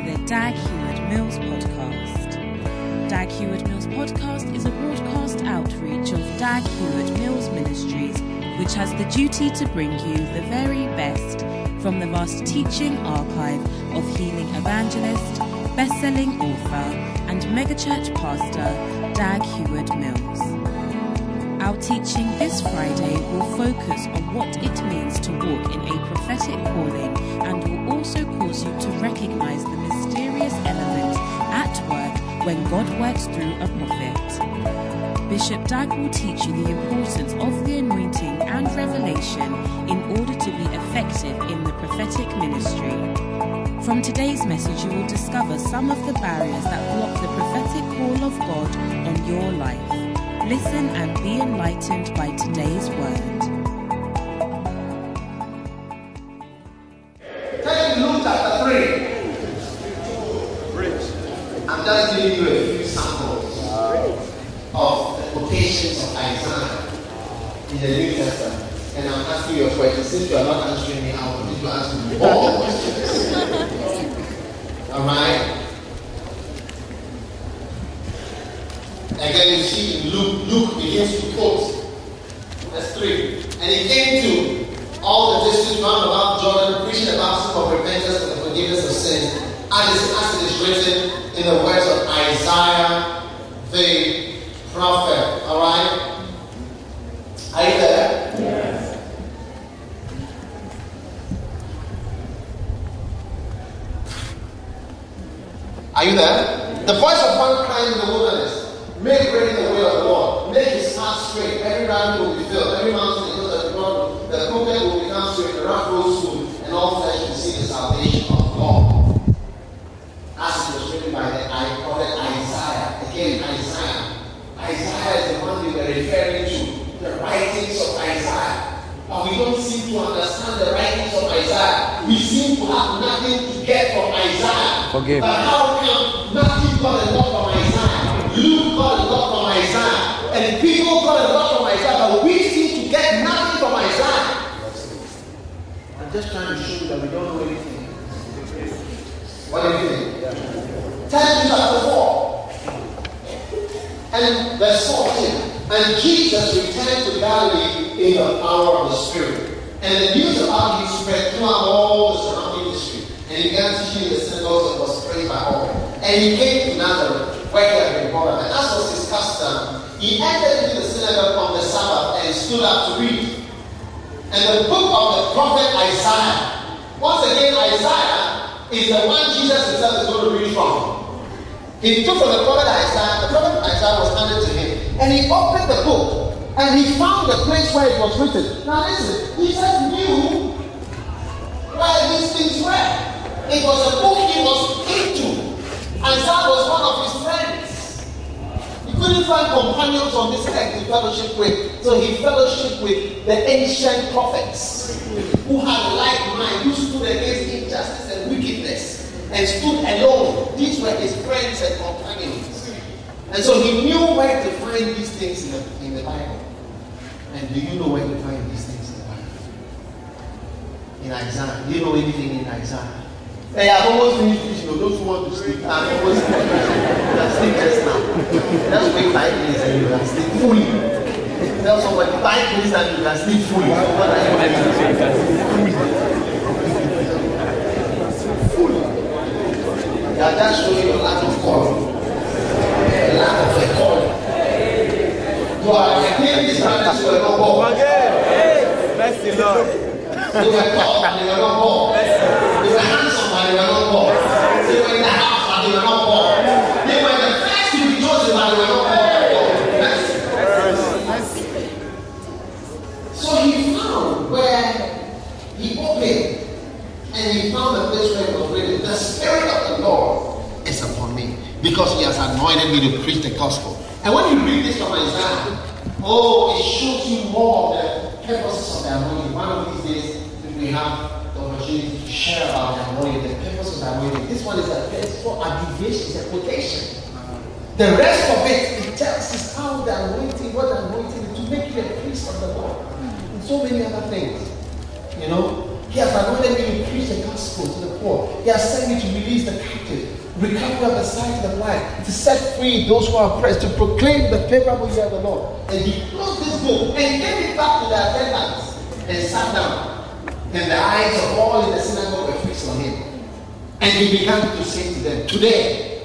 to the Dag Heward Mills Podcast. Dag Heward Mills Podcast is a broadcast outreach of Dag Heward Mills Ministries, which has the duty to bring you the very best from the vast teaching archive of healing evangelist, best-selling author, and megachurch pastor Dag Heward Mills. Our teaching this Friday will focus on what it means to walk in a prophetic calling and will also cause you to recognize the mysterious elements at work when God works through a prophet. Bishop Dag will teach you the importance of the anointing and revelation in order to be effective in the prophetic ministry. From today's message, you will discover some of the barriers that block the prophetic call of God on your life. Listen and be enlightened by today's word. He has anointed me to preach the gospel to the poor. He has sent me to release the captives. We come to the sight of the light to set free those who are oppressed, to proclaim the favorable year of the Lord. And he closed this book and gave it back to the attendants and sat down. And the eyes of all in the synagogue were fixed on him. And he began to say to them, today,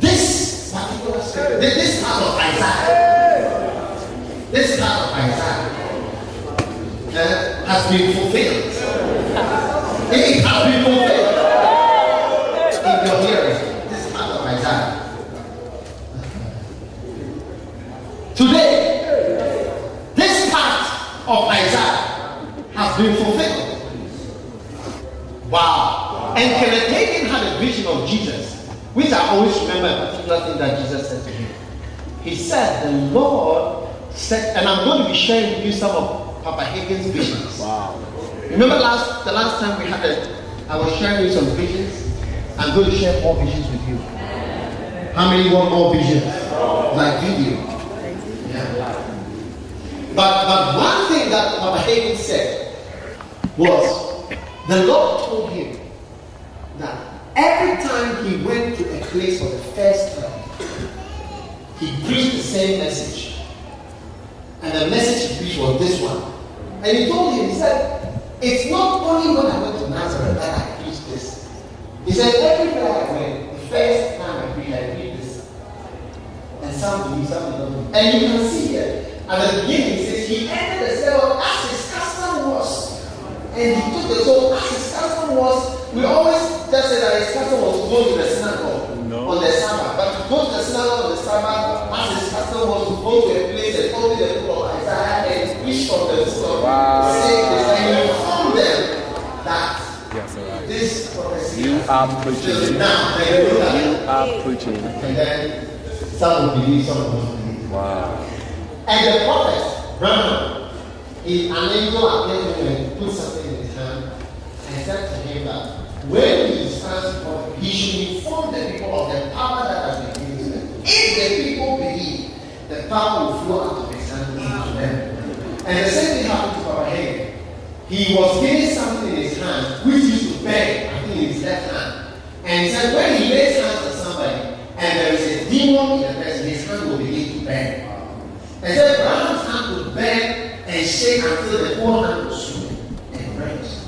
this particular scripture, this part of Isaiah, this part of Isaiah has been fulfilled. It has been fulfilled. In your hearing, this part of Isaiah. Today, this part of Isaiah has been fulfilled. Wow. And Kenneth Hagin had a vision of Jesus, which I always remember a particular thing that Jesus said to him. He said, the Lord said, and I'm going to be sharing with you some of Papa Hagin's visions. Wow. Remember the last time we had I was sharing with you some visions. I'm going to share more visions with you. How many want more visions? Like video. Yeah. But one thing that Papa Hagin said was, the Lord told him that every time he went to a place for the first time, he preached the same message. And the message he preached was this one. And he told him, he said, it's not only when I went to Nazareth that I preached this. He said, everywhere I went, the first time I read this. And some do, some don't. And you can see here, at the beginning, he says, he entered the cell as his custom was. And he took the soul as his custom was. We always just say that his custom was to go to the synagogue on the Sabbath. But to go to the synagogue on the Sabbath, as his custom was to go to a place and open the book of Isaiah and preach from the story. Wow. And inform them that this prophecy. You are preaching. Now, you are preaching. And then some will believe, some will not believe. Wow. And the prophet, Brahma, is an angel appeared to him and put something in his hand and said to him that when he stands up, he should inform the people of the power that has been given to them. If the people believe, the power will flow out of his hand to them. And the same thing happened to our head. He was giving something in his hand, which used to beg, I think in his left hand. And he said, when he lays hands on somebody, and there is a demon in the person, his hand will begin to beg. And he said, Abraham's hand would beg and shake until the whole hand was swollen and wrenched.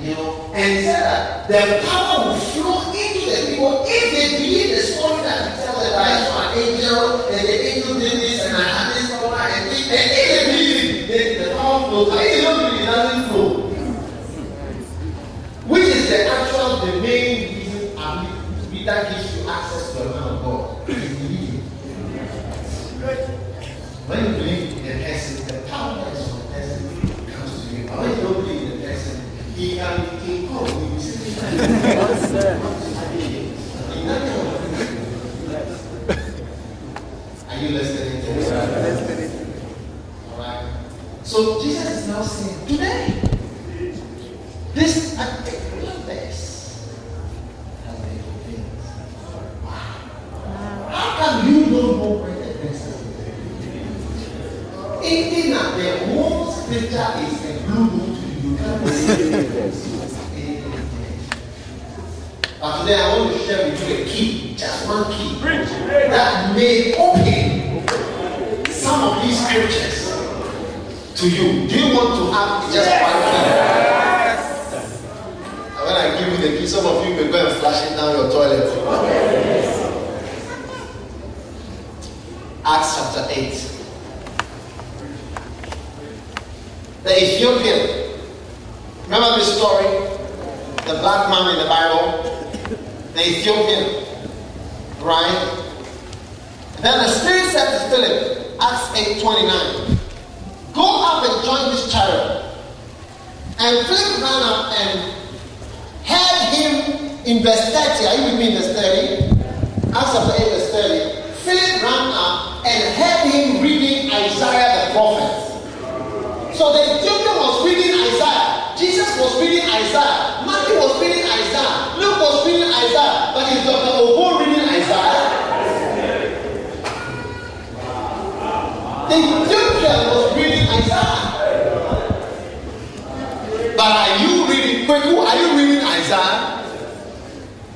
You know? And he said that the power will flow into the people if they believe the story that he tells them. I saw an angel, and the angel did this, and I had this power, and if they believe it, the power flows. Which is the main reason that gives you access to the man of God. Is believing. When you believe in the person, the power that is from the person comes to you. But when you don't believe in the person, he can be called. Are you listening to me? Alright. So Jesus is now saying, today, this particular verse has been fulfilled. Wow. How come you don't know where the verse has been fulfilled? Even that the whole scripture is a blue book to you, can't see the verse. But today I want to share with you a key, just one key, that may open some of these scriptures to you. Do you want to have just one key? Yes. And when I give you the key, some of you may go and flash it down your toilet. Acts chapter 8. The Ethiopian. Remember this story? The black man in the Bible. The Ethiopian. Right? And then the Spirit said to Philip, Acts 8:29. Go up and join this chariot. And Philip ran up and held him in verse 30. Are you with me in verse 30? Acts chapter 8, verse 30. Philip ran up and held him reading Isaiah the prophet. So the Ethiopian was reading Isaiah. Jesus was reading Isaiah. Matthew was reading Isaiah. Luke was reading Isaiah. But is Dr. Obo reading Isaiah? The Ethiopian was reading Isaiah. But are you reading Kweku? Are you reading Isaiah?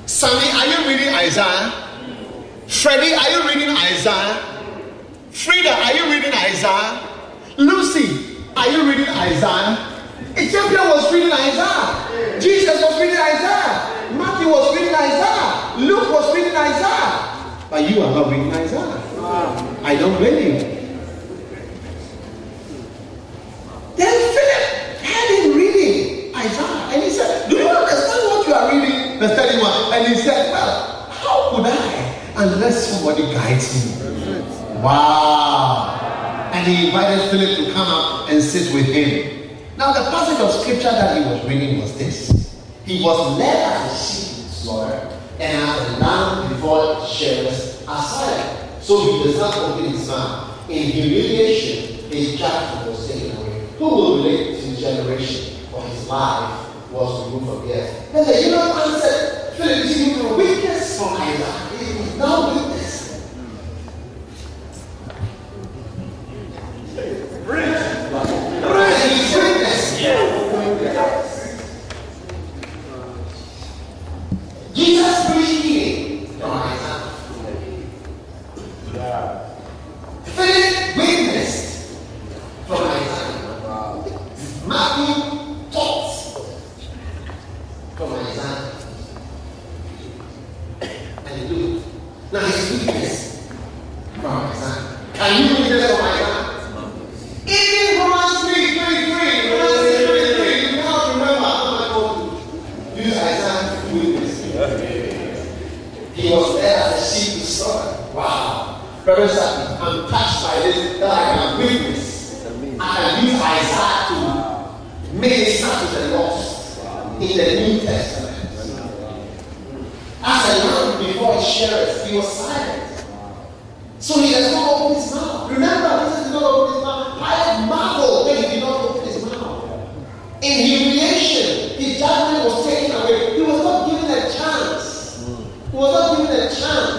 Sammy, are you reading Isaiah? Freddy, are you reading Isaiah? Frida, are you reading Isaiah? Lucy, are you reading Isaiah? Ethiopia was reading Isaiah. Jesus was reading Isaiah. Matthew was reading Isaiah. Luke was reading Isaiah. But you are not reading Isaiah. I don't blame you. Then Philip had him reading Isaiah. And he said, do you understand what you are reading? Verse 31. And he said, well, how could I unless somebody guides me? Wow. And he invited Philip to come up and sit with him. Now the passage of scripture that he was reading was this. He was led as a sheep slaughtered, and as a lamb before shearers are silent. So he does not open his mouth. In humiliation, his judgment was taken away. Who will relate to the generation for his life was removed from the earth? And the young man said, Philip is even a witness from Isaiah. He is now witness. Jesus preached healing from Isaiah. Philip witnessed from Isaiah. Matthew taught from Isaiah. And Luke. Now his witness from Isaiah. Can you witness from Isaiah? Very sadly, I'm touched by this that I am a witness. I use Isaiah to minister to the lost in the New Testament. As a man before his sheriff, he was silent. So he does not open his mouth. Remember, this is not open his mouth. I marveled that he did not open his mouth. In humiliation, his judgment was taken away. He was not given a chance. He was not given a chance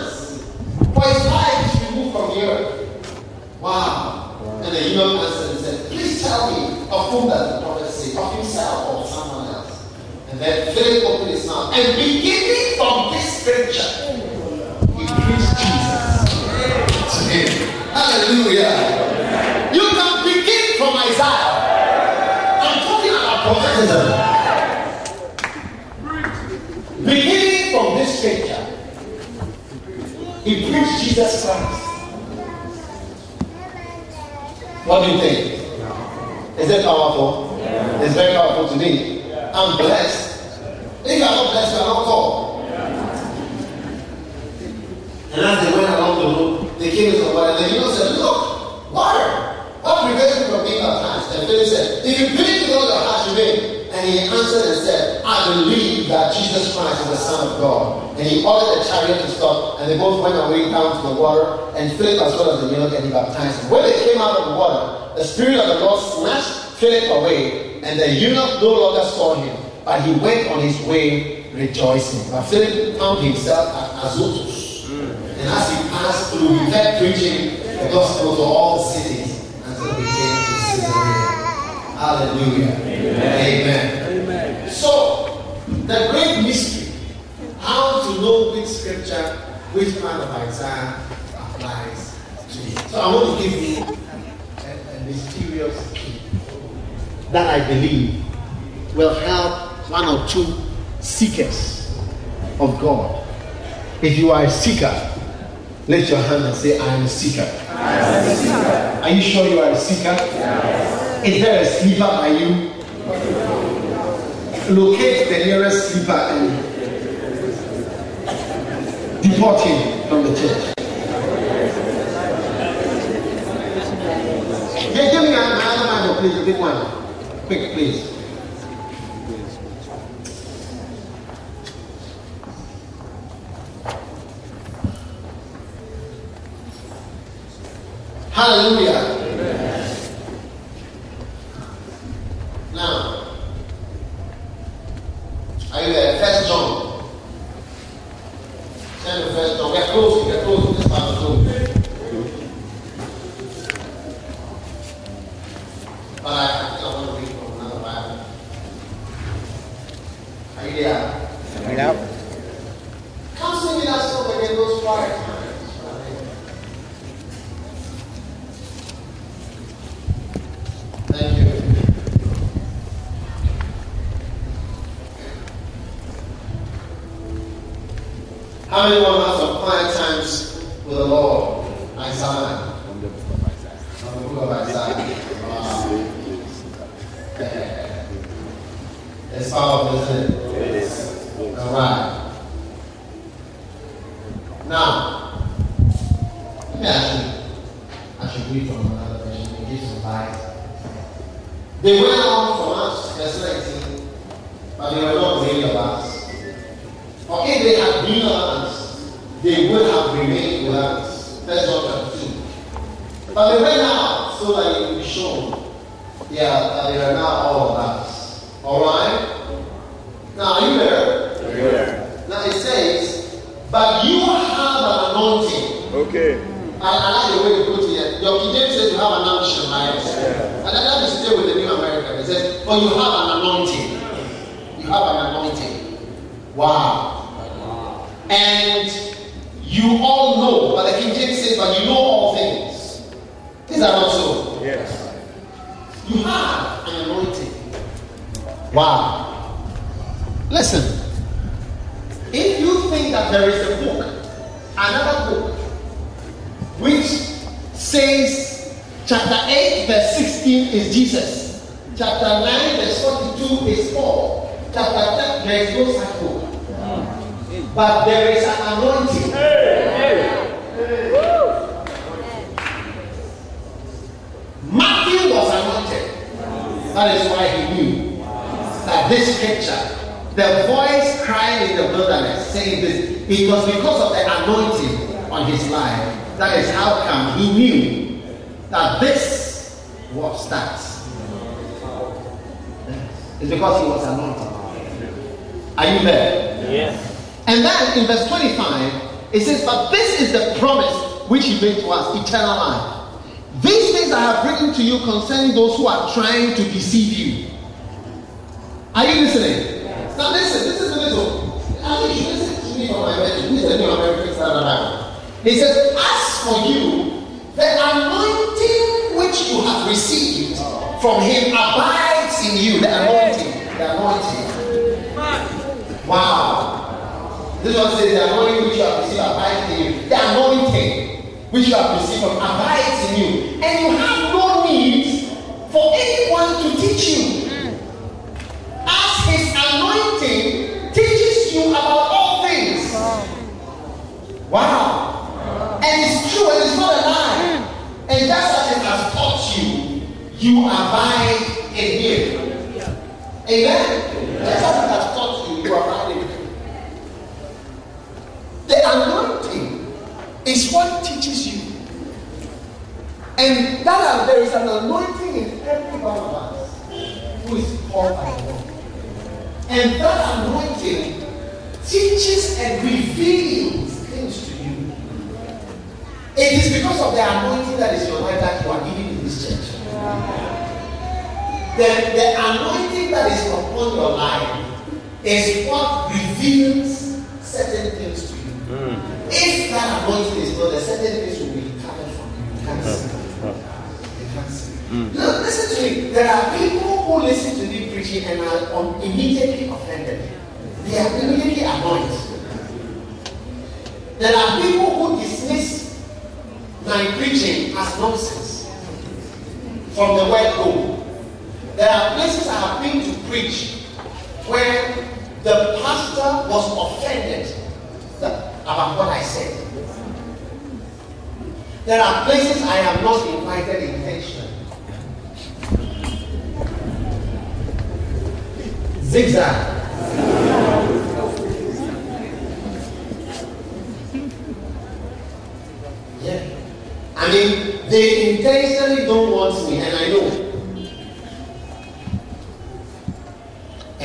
for his life. Wow. And the young man said, please tell me of whom that the prophet said, of himself or someone else. And then Philip opened his mouth. And beginning from this scripture, he preached Jesus to him. Hallelujah. You can begin from Isaiah. I'm talking about prophetism. Beginning from this scripture, he preached Jesus Christ. What do you think? Is it powerful? Yeah. It's very powerful to me. Yeah. I'm blessed. If I'm not blessed, I'm not called. Yeah. And as they went along the road, they came to the water, and the people said, look, water, what prevents me from being baptized? And Philip said, if you believe in God, your heart remains. And he answered and said, I believe that Jesus Christ is the Son of God. And he ordered the chariot to stop, and they both went away down to the water, and Philip as well as the eunuch, and he baptized him. When they came out of the water, the Spirit of the Lord snatched Philip away, and the eunuch no longer saw him, but he went on his way rejoicing. But Philip found himself at Azotus, and as he passed through, he kept preaching the gospel to all cities until he came to Caesarea. Hallelujah. Amen. Amen. So, the great mystery, how to know which scripture, which part of Isaiah applies to you. So I want to give you a mysterious key that I believe will help one or two seekers of God. If you are a seeker, lift your hand and say, I am a seeker. I am a seeker. Are you sure you are a seeker? Yes. Is there a sleeper by you? Locate the nearest sleeper and deport him from the church. Yeah, give me another please, a big one. Quick, please. Hallelujah. Now, are you there? First John. Turn to First John. We're close. We're close to this part of the But I think I want to read from another Bible. Are you there? Yeah. sing that song again, those choirs. Thank you. How many want to have some quiet times with the Lord? Isaiah. From the book of Isaiah. From the book of Isaiah. Wow. It's powerful, isn't it? It is. All right. Now, let me ask you. I should read from another version and give some light. They went out from us, verse 19, but they were not made of us. For if they had been of us, they would have remained with us. That's not true. But they went out so that it would be shown. Yeah, that they are not all of us. Alright? Now, are you there? Yeah. Now it says, but you have an anointing. Okay. I like the way you put it here. Your King James says you have an anointing, right? Yeah. And that is still with the New American. It says, but you have an anointing. You have an anointing. Wow. And you all know, but the King James says, but you know all things. These are not so. Yes. You have an anointing. Wow. Listen. If you think that there is a book, another book, which says chapter 8 verse 16 is Jesus. Chapter 9 verse 42 is Paul. Chapter 10, there is no such book. Wow. But there is an anointing. Hey. Hey. Woo. Matthew was anointed. That is why he knew that this scripture, the voice crying in the wilderness, saying this, it was because of the anointing on his life. That is how come he knew that this was that. It's because he was anointed. Are you there? Yes. And then in verse 25, it says, but this is the promise which he made to us, eternal life. These things I have written to you concerning those who are trying to deceive you. Are you listening? Yes. Now listen, this is a little. I think you listen to me from my message. This is the New American Standard Bible. It says, as for you, the anointing which you have received from him abides in you. The anointing. The anointing. Wow. This one says, the anointing which you have received abides in you. The anointing which you have received from abides in you, and you have no need for anyone to teach you, as his anointing teaches you about all things. Wow. And it's true, and it's not a lie. And just as it has taught you, you abide in him. Amen. Just as it has taught you, you abide in him. The anointing is what teaches you. And that there is an anointing in every one of us who is called by God. And that anointing teaches and reveals things to you. It is because of the anointing that is your life that you are giving in this church. Yeah. The anointing that is upon your life is what reveals certain things to you. Mm. If that anointing is not, a certain things will be covered from you. You can't see. You can't see. Now, listen to me. There are people who listen to me preaching and are immediately offended. They are immediately annoyed. There are people who dismiss my preaching as nonsense from the word go. There are places I have been to preach where the pastor was offended about what I said. There are places I am not invited intentionally. Zigzag. Yeah. I mean, they intentionally don't want me, and I know.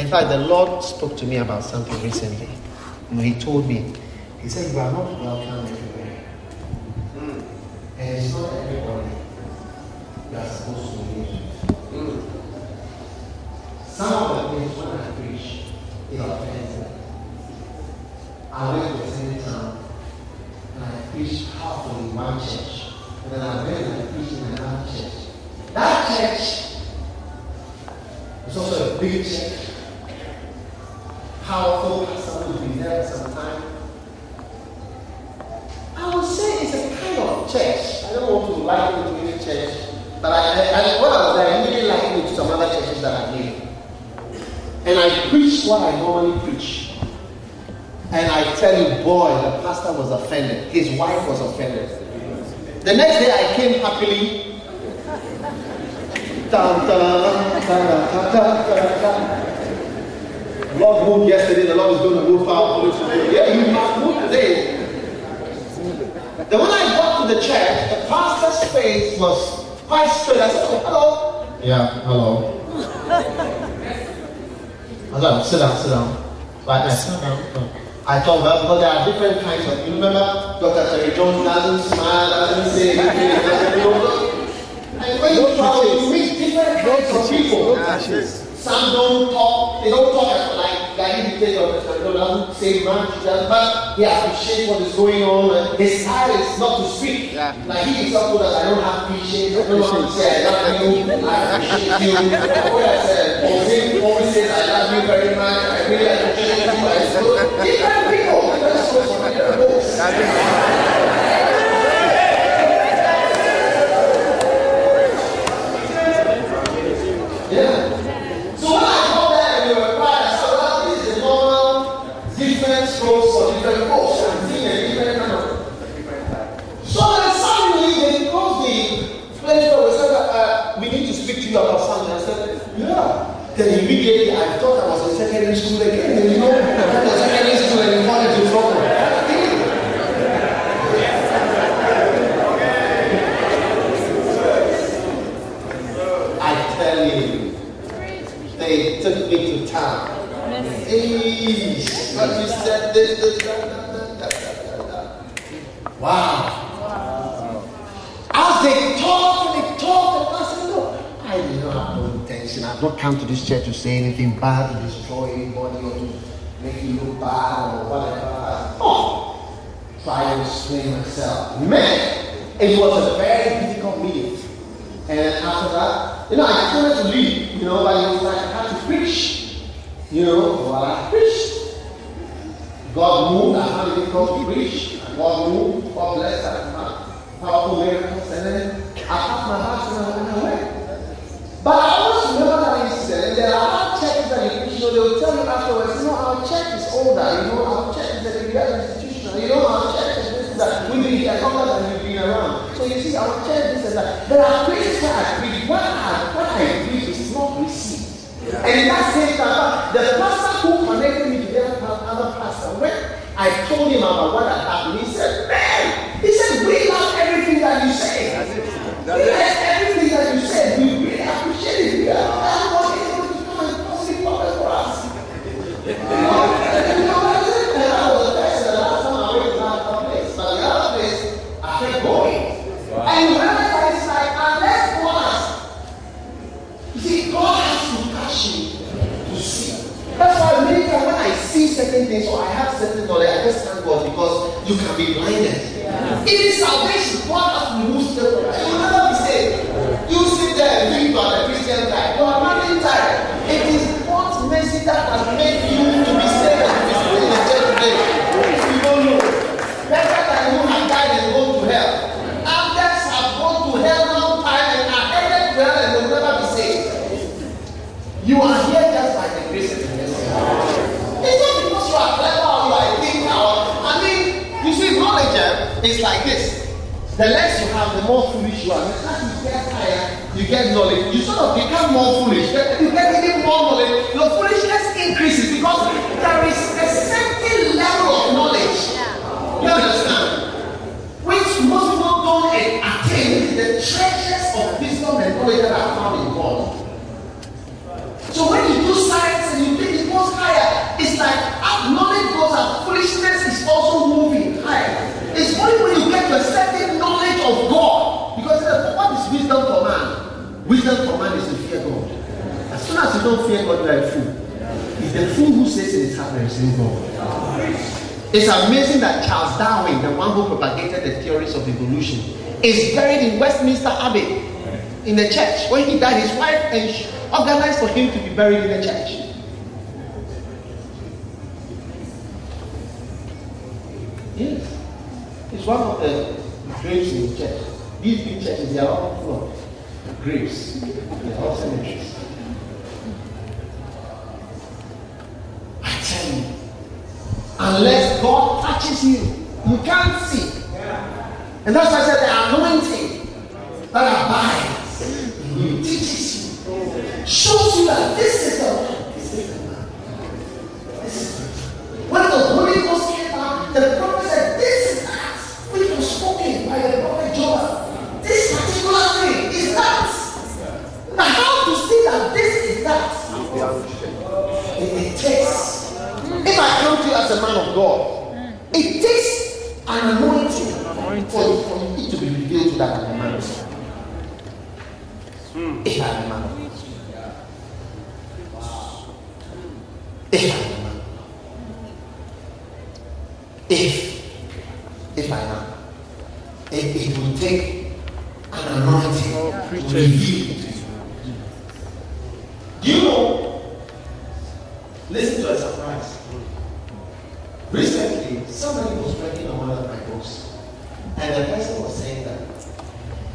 In fact, the Lord spoke to me about something recently. He told me, he said, you are not welcome everywhere. Mm. And it's not everybody you are supposed to be. Mm. Some of the things when I preach, it offends me. I went to the same town. is powerful in one church. And then I read that preached in another church. That church is also a big church. Powerful, pastor will be there sometime. I would say it's a kind of church. I don't want to liken it to any church. But when I was there, I really likened it to some other churches that I knew. And I preached what I normally preach. And I tell you, boy, the pastor was offended. His wife was offended. The next day I came happily. The Lord moved yesterday, the Lord is going to move out. Yeah, you must move today. Then when I got to the church, the pastor's face was quite straight. I said, hello. Yeah, hello. I said, sit down, sit down. Like I sat down. I told her, but there are different kinds of, you remember, Dr. Terry Jones doesn't smile, doesn't say anything, doesn't do. And when you travel, you meet different kinds of people. Some don't talk, they don't talk like you did, Dr. Terry Jones doesn't say much, but he appreciates what is going on, and his style is not to speak. Yeah. Like he is up to that, I don't have appreciate, I don't know what to say, I love you, I appreciate you. What I said, Jose always says, I love you very much, I really appreciate you, I still. Different people, that's so funny. Yeah. So when I got there and we were crying, I said, well, this is a normal different strokes for different folks. I'm seeing a different kind of. So then suddenly they closed the place door. We said, we need to speak to you about something. I said, yeah. Then immediately I thought I was in secondary school again. You know. Wow. As they talk, I said, look, I did not have no intention. I've not come to this church to say anything bad, to destroy anybody, or to make you look bad, or whatever. No. Try and explain myself. Man, it was a very difficult meeting. And after that, I just wanted to leave, but it was like I had to preach. I preached. God moved, I had it because to preach. God moved, God blessed, and powerful miracles. And then I packed my house and I went away. But I always remember that incident. There are churches that you preach, they will tell you afterwards, our church is older, our church is a bigger institution, our church is this and that. We've been here longer than we've been around. So you see, our church is this and that. There are places where I preach. What I preach is not received. Yeah. And in that same time, the pastor who connected me to that other pastor, when I told him about what had happened, he said, man, we love everything that you say. We like everything that you said. We really appreciate it. We are able to come and cause the problem for us. And I was the best. The last time I went to that place, but the other place, I kept going. Wow. And when I was like, unless once, you see, God has to to see. That's why many times when I see certain things or I have certain knowledge, I just thank God because you can be blinded. Yeah. It is salvation. God has to lose the right. You will never be saved. You sit there and think about the Christian life. You are not in time. It is God's mercy that has made you to be saved and be still in the church today. You don't know. Better than you have died and gone to hell. Others have gone to hell long time and are headed to hell and will never be saved. You are here just like the Christians. It's not because you are clever or you are thinking out. You see, knowledge is like this. The less you have, the more foolish you are. As you get higher, you get knowledge. You sort of become more foolish. You get even more knowledge. Your foolishness increases because there is a certain level of knowledge. You understand? Which most people don't attain. The treasures of wisdom and knowledge that are found in God. So when you do science and you think it goes higher, it's like as knowledge goes up, foolishness is also moving higher. It's only when you get a certain knowledge of God. Because what is wisdom for man? Wisdom for man is to fear God. As soon as you don't fear God, you are a fool. It's the fool who says in his heart there is no God. It's amazing that Charles Darwin, the one who propagated the theories of evolution, is buried in Westminster Abbey, in the church. When he died, his wife organized for him to be buried in the church. Yes. It's one of the graves in the church. These big churches, they are all full of graves. They are all cemeteries. I tell you, unless God touches you, you can't see. And that's why I said the anointing that abides, teaches you, shows you that this is the man. This is the man. When the Holy Ghost came out, the prophet said, "This is that which was spoken by the prophet Joel. This particular thing is that." Now, how to see that this is that? It takes. If I count you as a man of God, it takes an anointing for it to be revealed that I'm a man of God. If I'm a man of God. If I am. It will take an anointing to reveal. Do you know? Listen to a surprise. Recently, somebody was working on one of my books, and the person was saying that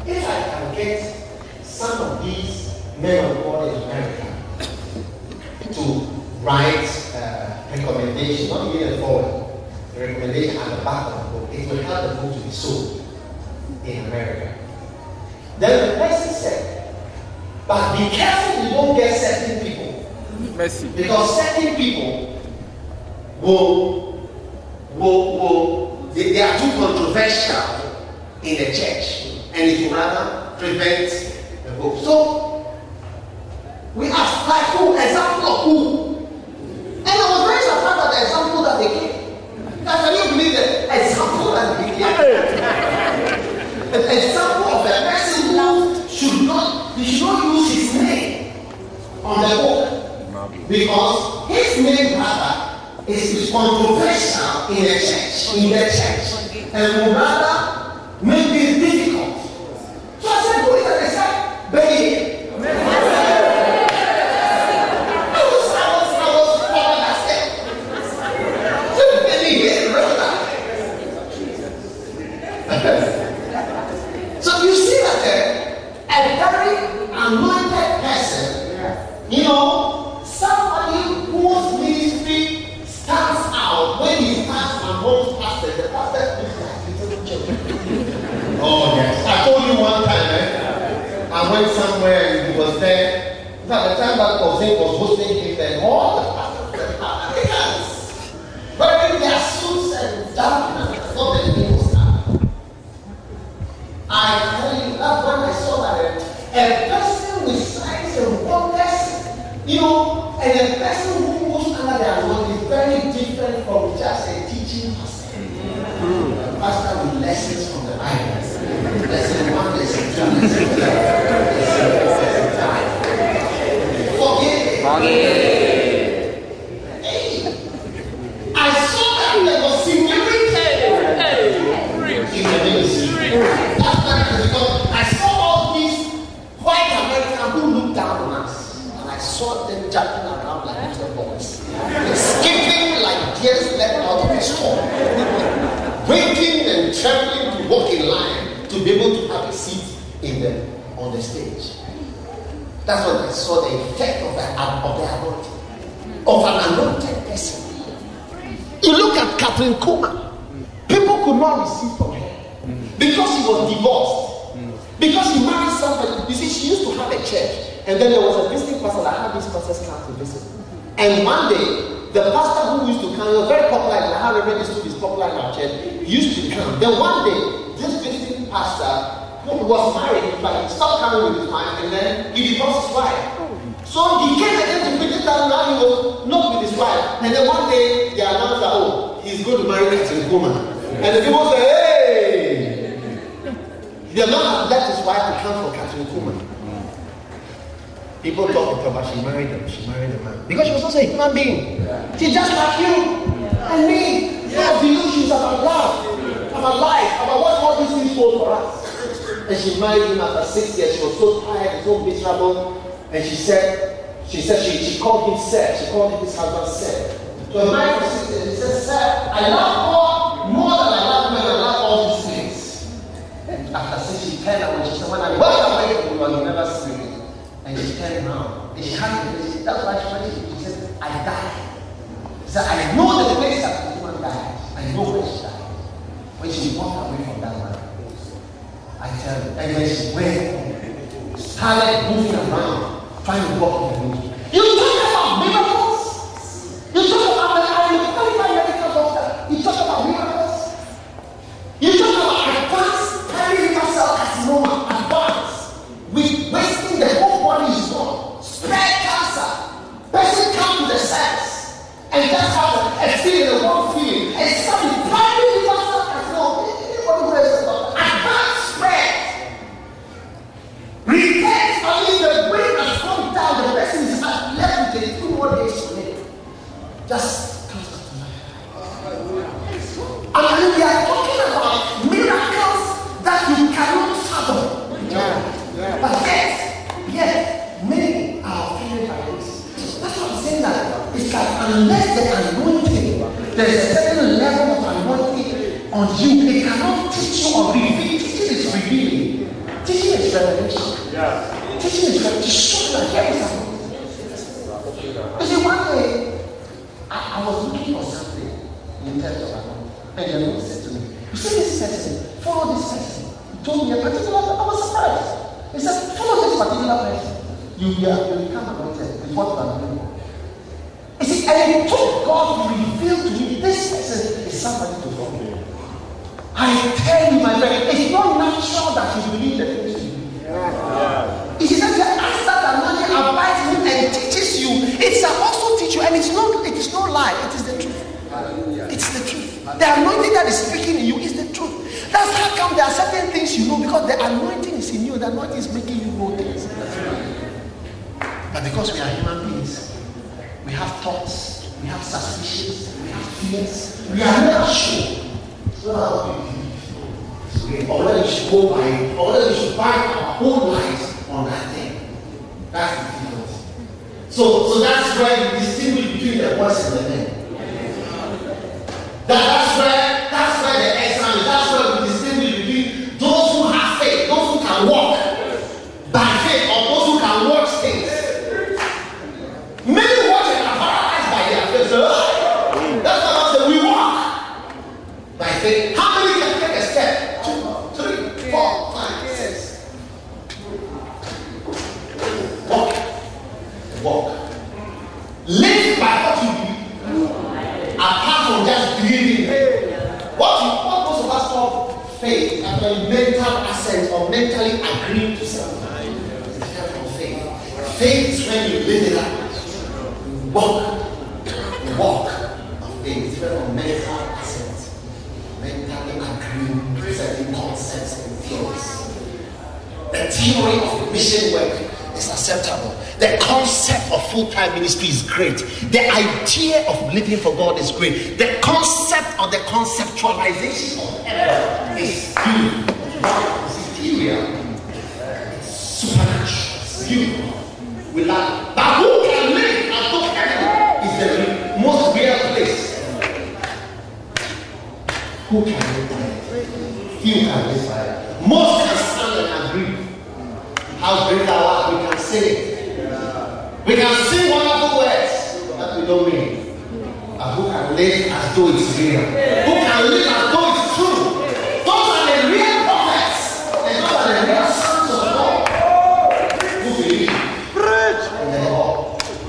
if I can get some of these men of God in America to write recommendation, not even a forward, a recommendation at the back of the book, it will help the book to be sold in America. Then the person said, but be careful you don't get certain people. Mercy. Because certain people they are too controversial in the church, and it will rather prevent the hope. So we asked, like, who? Example of who? And I was very surprised at the example that they gave. Can you believe the example that they gave? An example of a person who should not use his name on the book, because his name rather is controversial in the church, and would rather make it difficult. So I said, who is that? They said, baby. I was bothered. I said, baby here, brother. So you see that a very anointed person, you know, somebody whose ministry stands out. When he stands among pastors, the pastor looks like his own children. Oh yes, I told you one time, I went somewhere and he was there. At the time that Jose was hosting him, then all the pastors were Africans, wearing their suits and darkness. So many people stand. I tell you that when I saw that, a person with signs and wonders, you know, and a person who is very different from just a teaching pastor. A pastor with lessons from the Bible. Lesson one, lesson two, lesson three, lesson five. Forgive. I saw that level of seniority. That's not because I saw all these white Americans who looked down on us, and I saw them jumping around like little boys. Skipping like deers left out of a storm, waiting and trembling to walk in line to be able to have a seat on the stage. That's when I saw the effect of an anointed person. You look at Kathryn Kuhlman. People could not receive from her because she was divorced, because she married somebody. You see, she used to have a church, and then there was a visiting pastor that had these pastors come to visit. And one day, the pastor who used to come, he was very popular, and how Reverend used to be popular in our church, used to come. Then one day, this visiting pastor, who was married, but he stopped coming with his wife, and then he divorced his wife. So he came again to visit that, now he was not with his wife. And then one day, they announced that, oh, he's going to marry Kathryn Kuhlman. And the people said, hey! The man has left his wife to come for Kathryn Kuhlman. People talk about she married a man. Because she was also a human being. Yeah. She just like you and me. Yeah. sold for us. And she married him after 6 years. She was so tired and so miserable. And she called him Seth. She called him his husband Seth. So he married for 6 years. He said, Seth, I love God more than I love men. I love all these things. And after 6 years, she turned away. She said, when I'm away from you, I will never sleep. And she turned around. And she had it. That's why she married him. She said, I died. She said, I know the place that the woman died. I know where she died. When she walked away from that man. I tell you, and then she went, started moving around, trying to walk in the room. You talk about miracles? You talk about medical doctor? You talk about miracles? You talk about advanced carrying yourself as normal, advanced, with wasting the whole body is gone, spread cancer, person come to the sex, and that's how the experience the wrong feeling, and suddenly carrying yourself as normal. Anybody who is repent, I mean the brain has come down, the person is left with a 2 more days to live. Just close up to life. And we are talking about miracles that you cannot fathom. Yeah. But yes, many are feeling by this. That's what I'm saying that it's like unless the anointing, there's a certain level of anointing on you, they cannot teach you or reveal. Teaching is revealing. Teaching is revelation. Yeah. Teaching is like to show that here is something. You see, one day, I was looking for something in terms of anointing. And the Lord said to me, you see this person, follow this person. He told me a particular thing. I was surprised. He said, follow this particular person. You become anointed. It's what you are doing. You see, and it took God to reveal to me, this person is somebody to follow. I tell you, my friend, it's not natural that you believe the things you do. It is not the answer that money abides you and teaches you. It shall also teach you, and it's no lie. It is the truth. It's the truth. The anointing that is speaking in you is the truth. That's how come there are certain things you know because the anointing is in you. The anointing is making you know things. But because we are human beings, we have thoughts, we have suspicions, we have fears. We are not sure. We always go by it, always find our whole lives on that thing. That's the difference. So that's where you distinguish between the words and the men. That's where the exam is. That's where we distinguish between those who have faith, those who can walk by faith, or those who can watch things. Many watch and are paralyzed by their faith. So, that's what I said. We walk by faith. How many can take a step? 4, 5, 6. Walk. Live by what you do. Apart from just believing. What most of us call faith, I mean mental assent or mentally agreeing to something. It's not from faith. Faith is when you live it up. You walk. You walk of faith. It's very mental assent. Mentally agreeing to certain concepts. The theory of mission work is acceptable. The concept of full-time ministry is great. The idea of living for God is great. The concept or the conceptualization of heaven is beautiful. It's ethereal. It's supernatural. It's beautiful. We love it. But who can live above heaven is the most real place. Who can live by it? Few can live by it. Most can stand and agree. How great thou art, we can sing it. We can sing wonderful words that we don't mean. But who can live as though it's real? Who can live as though it's true? Those are the real prophets. And those are the real sons of God. Who believe in the Lord.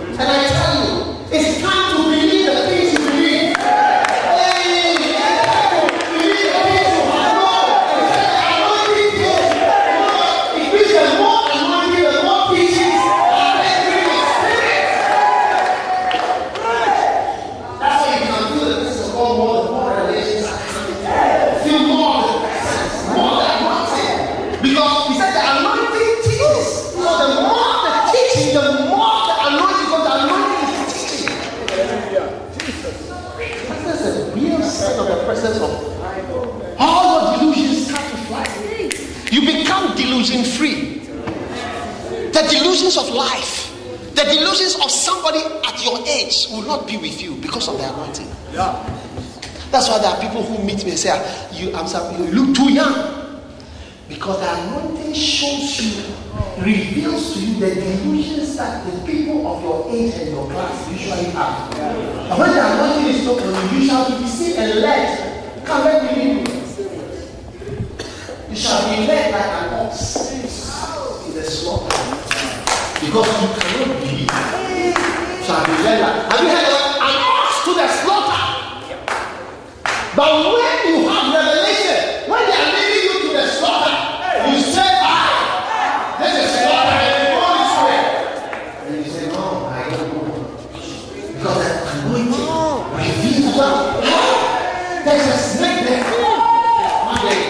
And I tell you, it's time to believe the things you believe. Presence of all your delusions start to fly. delusion free. The delusions of life, the delusions of somebody at your age will not be with you because of the anointing. Yeah. That's why there are people who meet me and say, you look too young. Because the anointing shows you, reveals to you the delusions that the people of your age and your class usually have. Yeah. And when the anointing is not on you, you shall be deceived and led. Come let me live. You shall be led like an ox in the slaughter. Because you cannot believe. Shall be led like. Have you heard of an ox to the slaughter? But when you have revelation, when they are leading you to the slaughter, you say, this is slaughter in the Holy Spirit. And you say, no, I don't know. Because that anointing reveals well. There's a snake there. One day.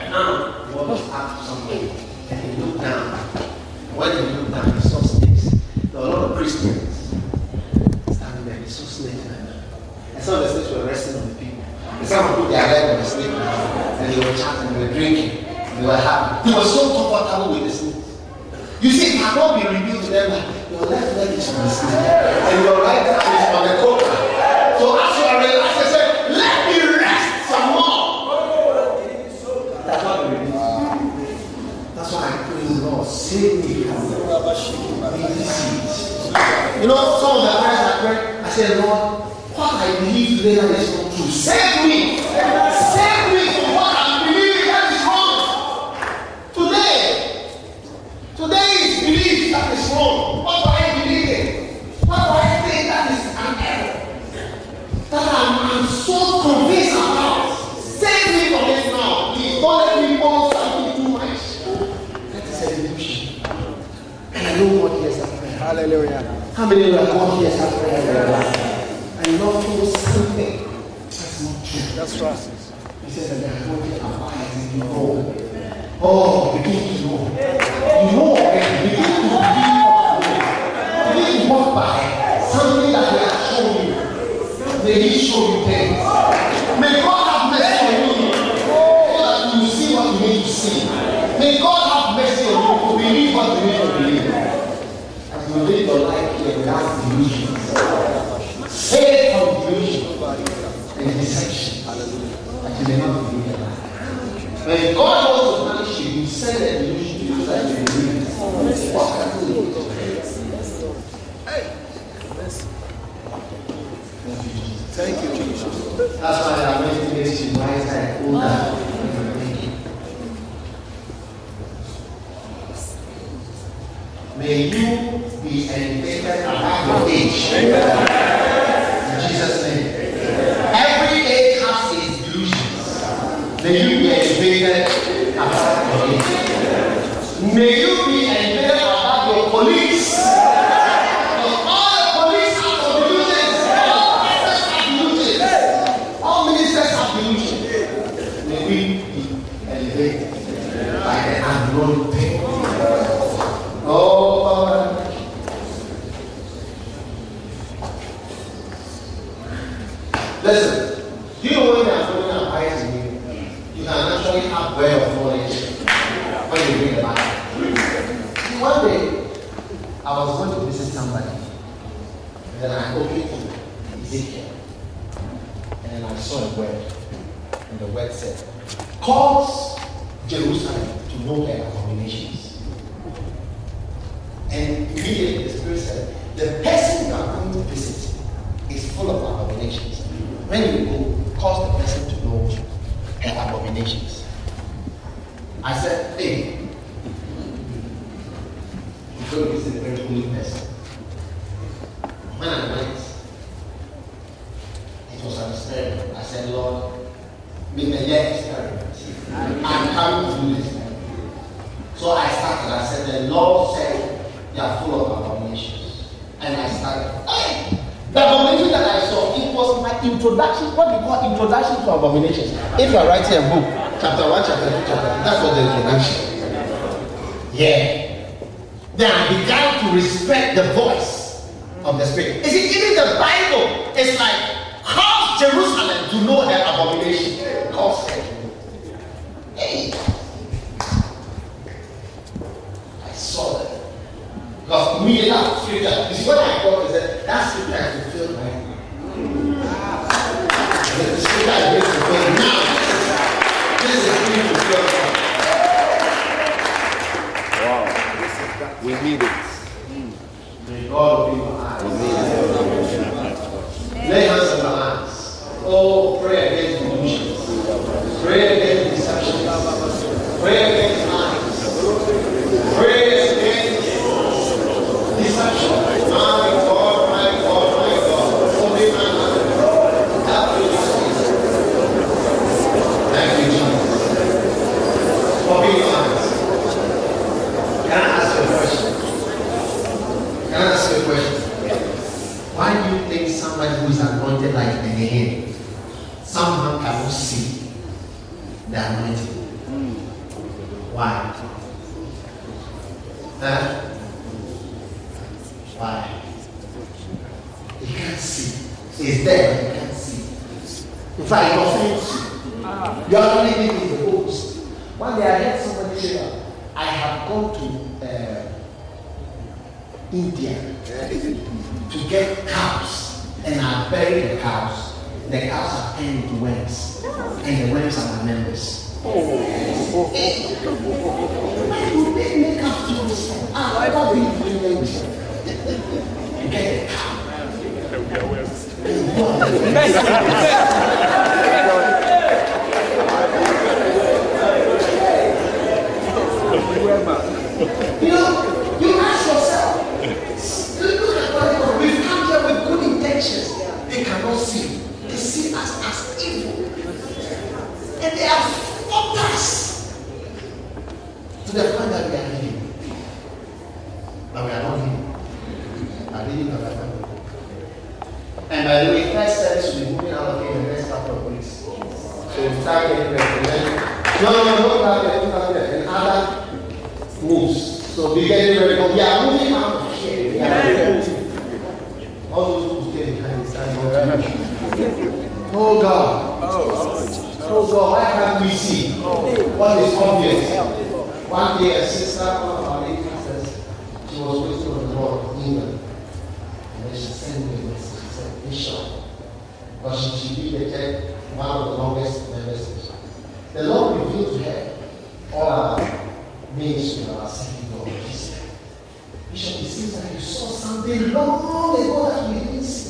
And now, you walk up to somebody and you look down. When you look down, you saw snakes. There were a lot of Christians standing there. You saw snakes. And some of the snakes were resting on the people. And some put their leg on the snake. And they were chatting, they were drinking, they were happy. They were so comfortable with the snakes. You see, it cannot be revealed to them that your left leg is on the snake and your right hand is on the cobra. So as you are relaxed, you say, let me rest some more. That's what we do. That's why I praise the Lord. Save me. You know, some of the prayers I prayed, I said, Lord, what I believe today that is not true. Save me. Save me from what I'm believing that is wrong. Today is belief that is wrong. What do I believe in? What do I think that is an error? That I'm so convinced about. Save me from this now. Please don't let me fall something too much. That is a delusion. And I know what hears that prayer. Hallelujah. How many of you are God hears that prayer? And not know something that's not true. That's right. He says that the anointing abides in you all. Oh, begin to know. You know and begin to believe. Begin to walk by something that they have shown you. May He show you things. May God have mercy on you so that you see what you need to see. May God have mercy on you to believe what you need to believe. And you live your life here without delusions. Save from delusion and deception. That you may not believe in that. When God wants to punish you, you send a delusion to you that you believe. What can you do? Thank you, Jesus. That's why there are many things you might say, older than you think. May you be educated about your age. Amen. Jesus' name. Every age has its delusions. May you be elevated above your age. May you be elevated above your colleagues. Because all the colleagues have delusions. All pastors have delusions. All ministers have delusions. May we be elevated by the anointing. Oh, Father. Listen, do you know when the anointing abides in you? You can actually have way of knowledge when you read the Bible. One day, I was going to visit somebody. And then I opened to Ezekiel. And then I saw a word. And the word said, cause Jerusalem to know their abominations. And immediately the Spirit said, the person you are going to visit is full of abominations. When you go, cause the person to know their abominations. I said, hey, you don't visit a very holy person. When I went, it was an experiment. I said, Lord, make me an experiment. I'm coming to do this. So I started. I said, the Lord said they are full of abominations. And I started, hey! The abomination that I saw, it was my introduction, what we call introduction to abominations. If you are writing a book, chapter 1, chapter 2, chapter 3, that's what the introduction. Yeah. Then I began to respect the voice of the Spirit. You see, even the Bible is like, cause Jerusalem to know their abomination. Cause it. Hey. in the head, someone cannot see the anointing. Why? Why? You can't see. It's there, but you can't see. In fact, it offends you. You are only living in the post. One day I heard somebody say, I have gone to India to get cows, and I buried the cows. The cows are turned into worms, and the worms are my members. Why would they make up to this? I don't believe in it. You get the cow. You ask yourself, look at what we've come here with good intentions. They cannot see. They see us as evil. And they have fought us to the point that we are living. But we are not living. I really don't know. And by the way, first service will be moving out of here in the next couple of weeks. So we'll start getting ready. And other moves. So be getting ready. But we are moving out of here. All those who stay behind stand up. Oh God. Oh God, why can't we see what is obvious? One day a sister, one of our lady says, she was waiting on the Lord in England. And then she sent me a message. Bishop, but she should be the church, one of the longest members. The Lord revealed to her all our ministry, our second Lord. He said, Bishop, it seems that you saw something long ago that you didn't see.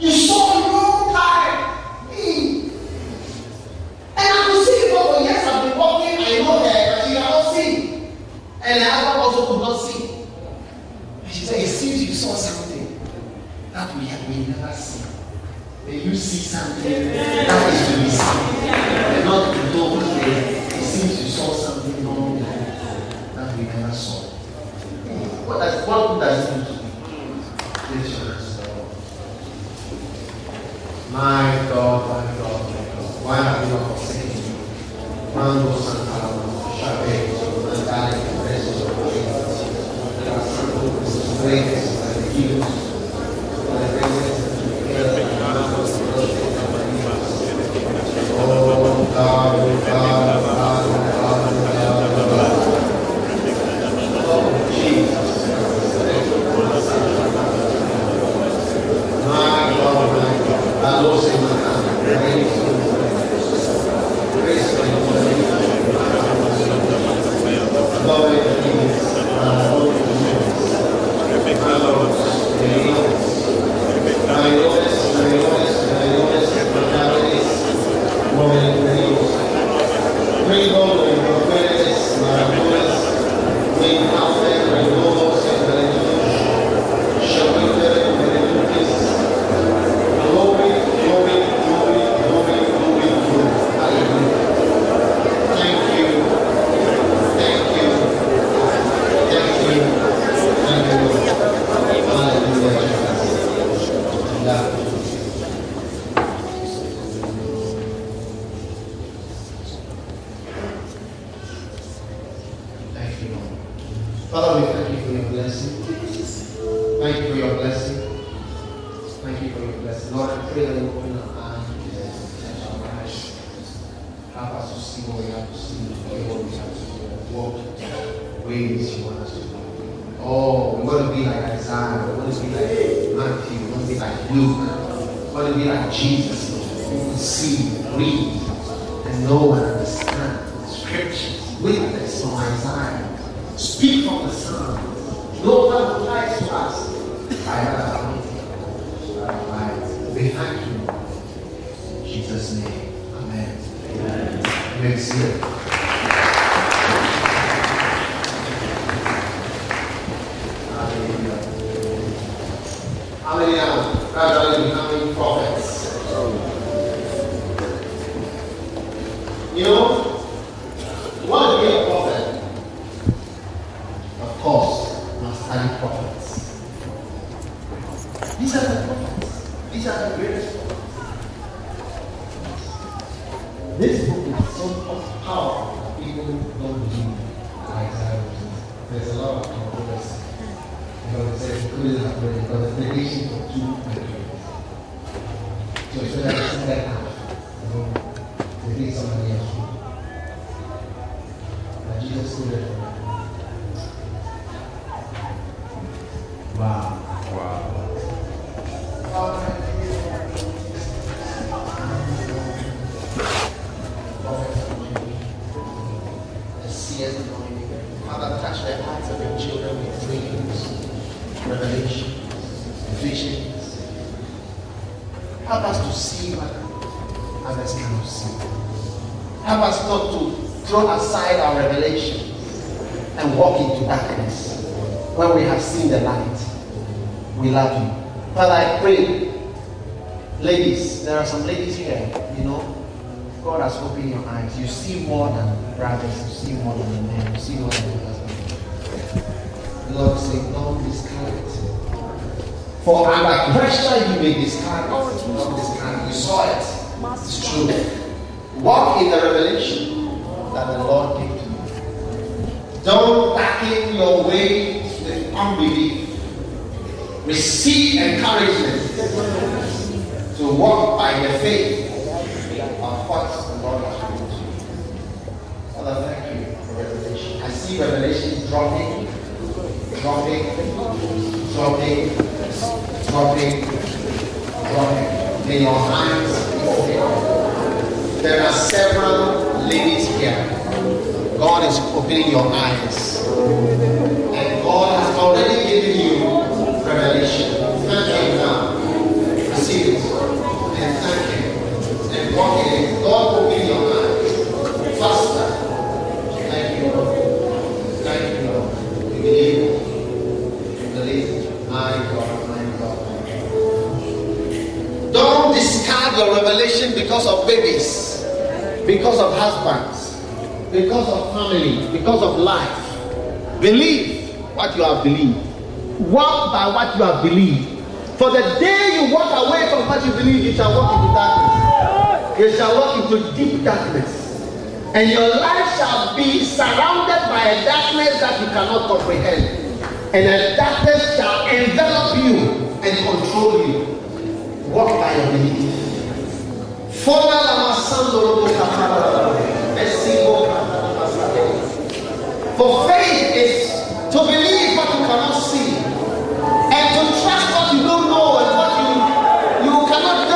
You saw a long time me. And I could see people for years. I've been walking, I know that, but you cannot see. And the other also could not see. And she said, it seems you saw something that we have never seen. May you see something that is to be seen. And not to go there. It seems you saw something long ago that we never saw. What does it mean? My God, my God, my God. Why have you not forsaken me? Mando Santana, Shabbat, Mandari, the rest of the way. The greatest, the prophets. These are the prophets. These are the greatest ones. This book is so much power, people don't do like Azotus. There's a lot of controversy. You know what I'm saying? Couldn't happen because it's negation for two countries. So instead of sending that out, you know, they think somebody else would. But Jesus stood there for that. Wow. Wow. Father, touch the hearts of your children with dreams, revelations, visions. Help us to see what others cannot see. Help us not to throw aside our revelations and walk into darkness. When we have seen the light, we love you. Father, I pray, ladies, there are some ladies here, you know. God has opened your eyes. You see more than brothers. You see more than men. You see more than husbands. Lord, say, don't discard it. For under pressure you may discard it. Don't discard it. You saw it. It's true. Walk in the revelation that the Lord gave to you. Don't back in your way with unbelief. Receive encouragement to walk by the faith. Father, thank you for revelation. I see revelation dropping. May your hands be open. There are several ladies here. God is opening your eyes. And God has already given you revelation. Thank you now. Receive it. And thank you. And walk in it. God open your eyes. Faster. Thank you, Lord. Thank you, Lord. We believe. We believe. My God, my God. Don't discard your revelation because of babies, because of husbands, because of family, because of life. Believe what you have believed. Walk by what you have believed. For the day you walk away from what you believe, you shall walk into darkness. You shall walk into deep darkness. And your life shall be surrounded by a darkness that you cannot comprehend. And a darkness shall envelop you and control you. Walk by your belief. For faith is to believe what you cannot see. And to trust what you don't know and what you cannot do.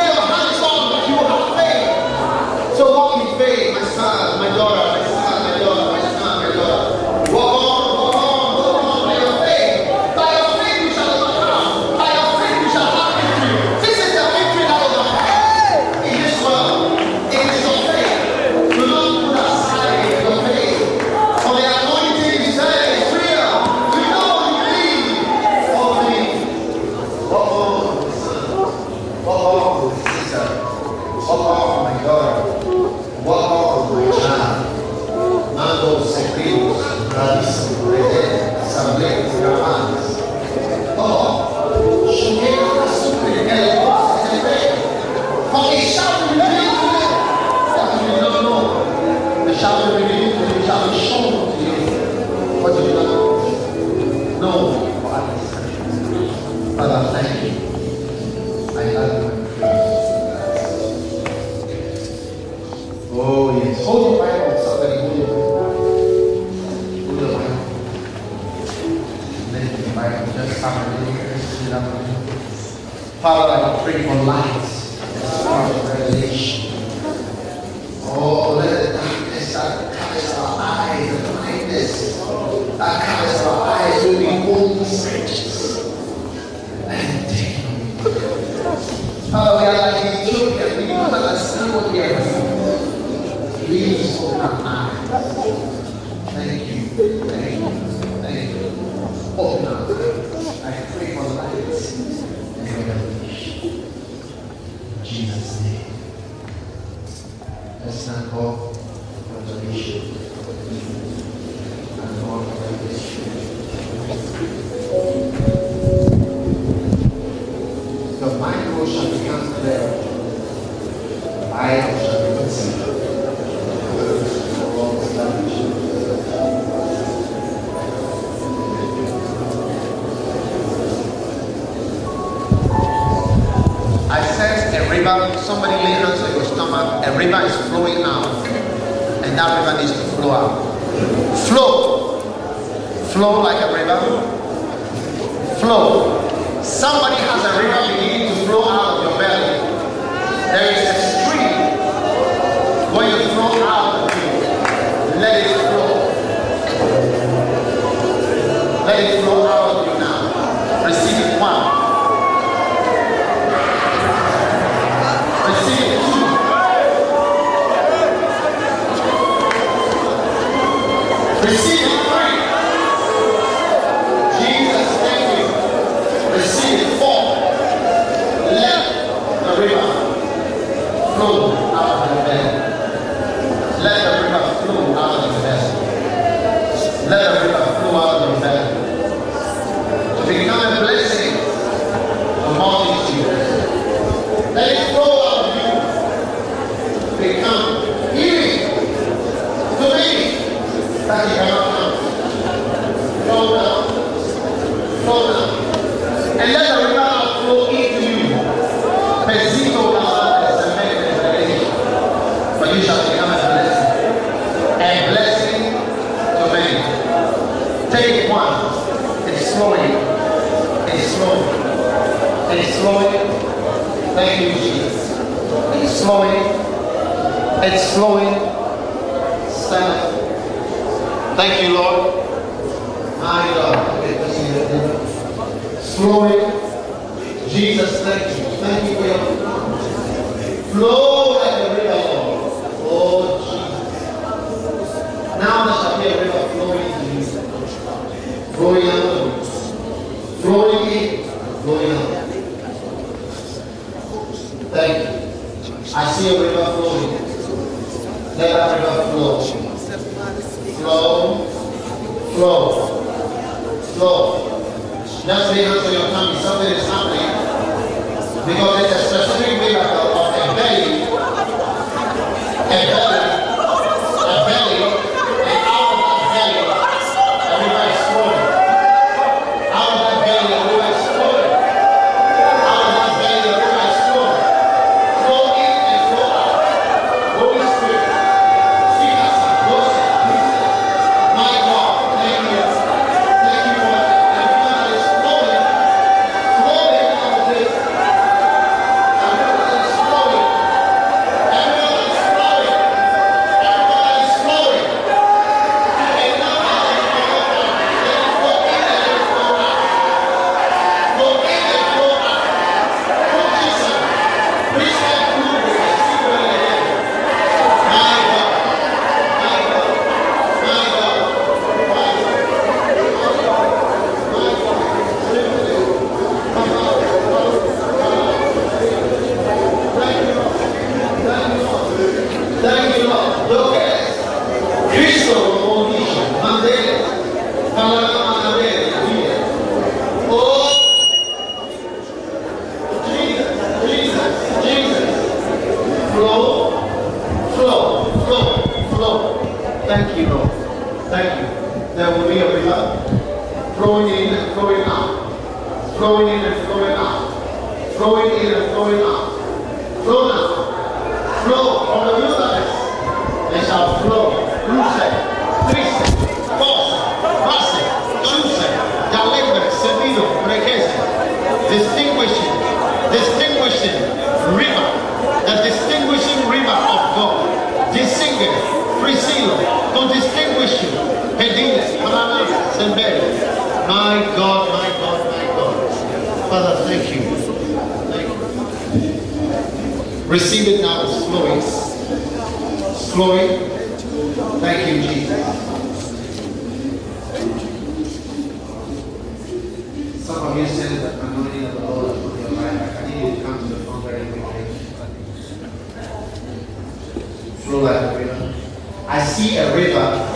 I sense a river, somebody laid hands on your stomach, a river is flowing out, and that river needs to flow out. Flow like a river. Flow. Somebody has a river beginning to flow out of your belly. There is a stream. When you flow out, let it flow. Let it flow out of you now. Receive it one. Receive it two. Receive it three. Jesus, thank you. Receive it four. Let the river flow out of the bed. Let the river flow out of the vessel. Let the river flow out of the bed. To become a blessing among these children. Let it flow out of you. Become healing to me that you cannot come. Flow down. Flow down. And let the river flow into you. Perceive all that. You shall become a blessing. A blessing to many. Take one. It's flowing. It's flowing. It's flowing. Thank you, Jesus. It's flowing. It's flowing. Stand up. Thank you, Lord. My God. It's flowing. Jesus, thank you. Thank you for your flow like a river, Lord. Oh, Jesus. Now there shall be a river flowing in you. Flowing out. Flowing in. Flowing out. Thank you. I see a river flowing. Let that river flow. Flow. Flow. Flow. Just lay hands on your tummy. Something is happening. Because there's a specific river of a belly. A belly, and out of that belly, a river is flowing. Out of that belly, a river is flowing. Out of that belly, a river is flowing. Flow in and flow out. Holy Spirit, see us and close it. My God, thank you. Thank you for that. A river that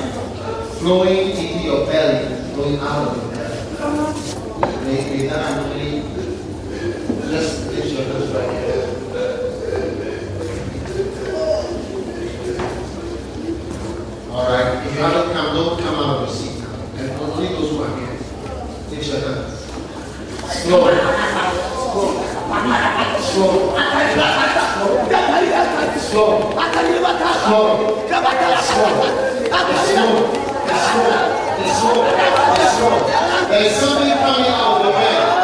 is flowing, flowing out of this. A river that is flowing. Just lift your hands right here. Slow. There's something coming out of the way.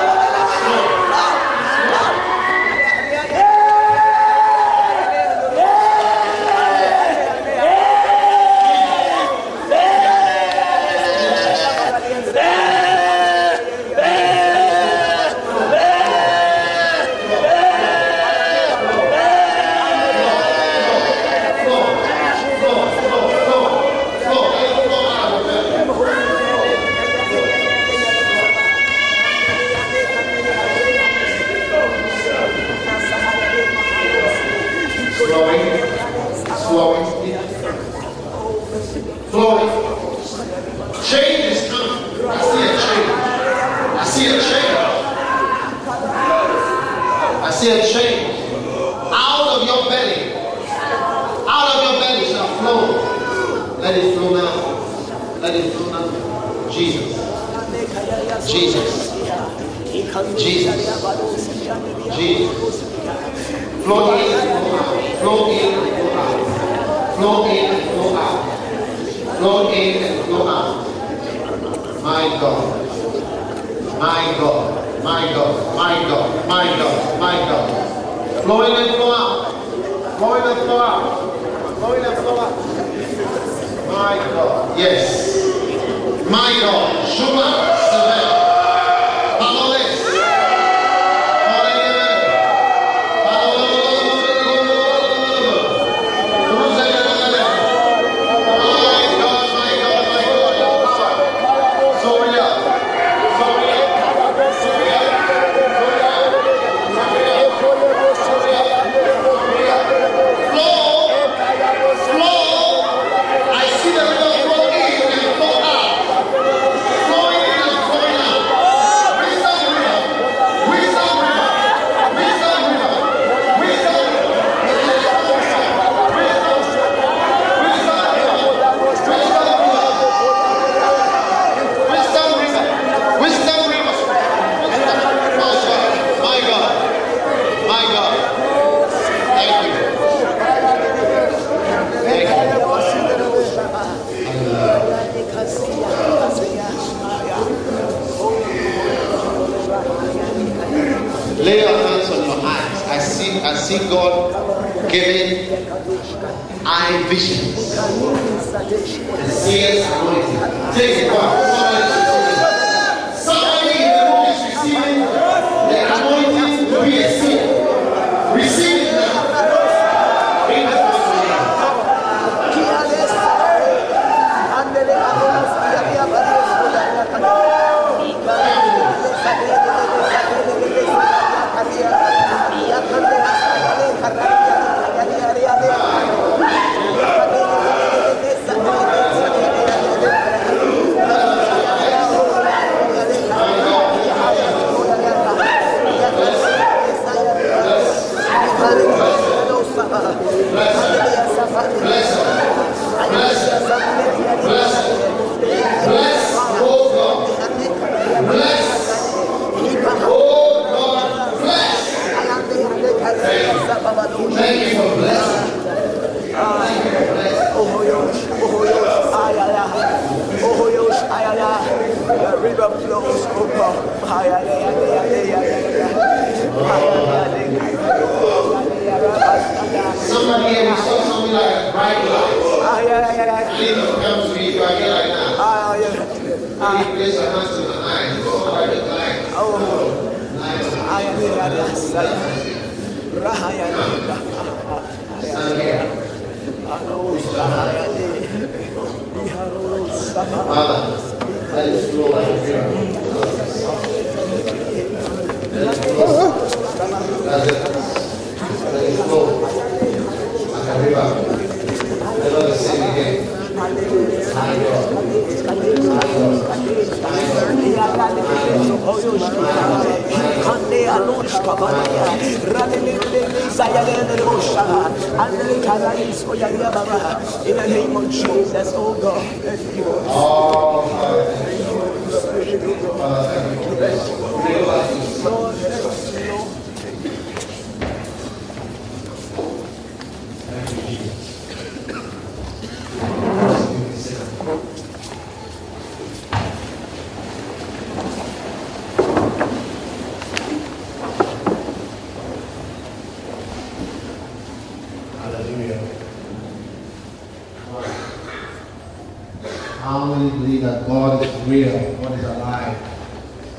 How many believe that God is real, God is alive?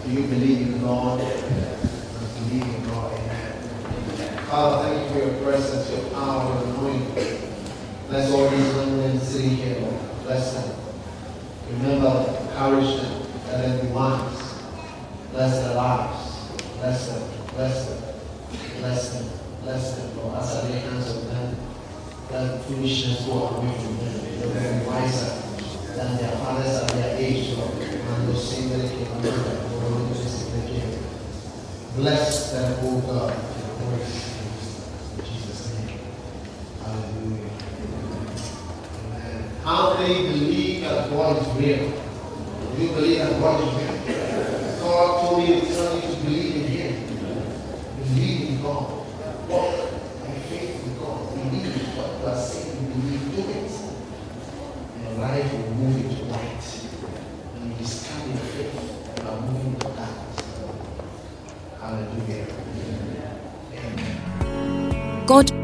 Do you believe in God? Yes. Believe in God, amen. Father, thank you for your presence, your power, and anointing. Bless all these young men sitting here, Lord. Bless them. Remember, encourage them, let them be wise. Bless their lives. Bless them, bless them, bless them, bless them, Lord. As I lay hands on them, let the foolishness go away from them. Let them be wiser than their fathers at their age, Lord, and those sing that they came again. Bless them, O God, in your grace. In Jesus' name. Hallelujah. Amen. How many believe that God is real? Do you believe that God is real? God told you to tell you to believe in Him. Believe in God. Walk in faith in God. Believe in what you are saying. Believe in it. And life will move into light. And you discover your faith and are moving into darkness. Hallelujah. Amen. God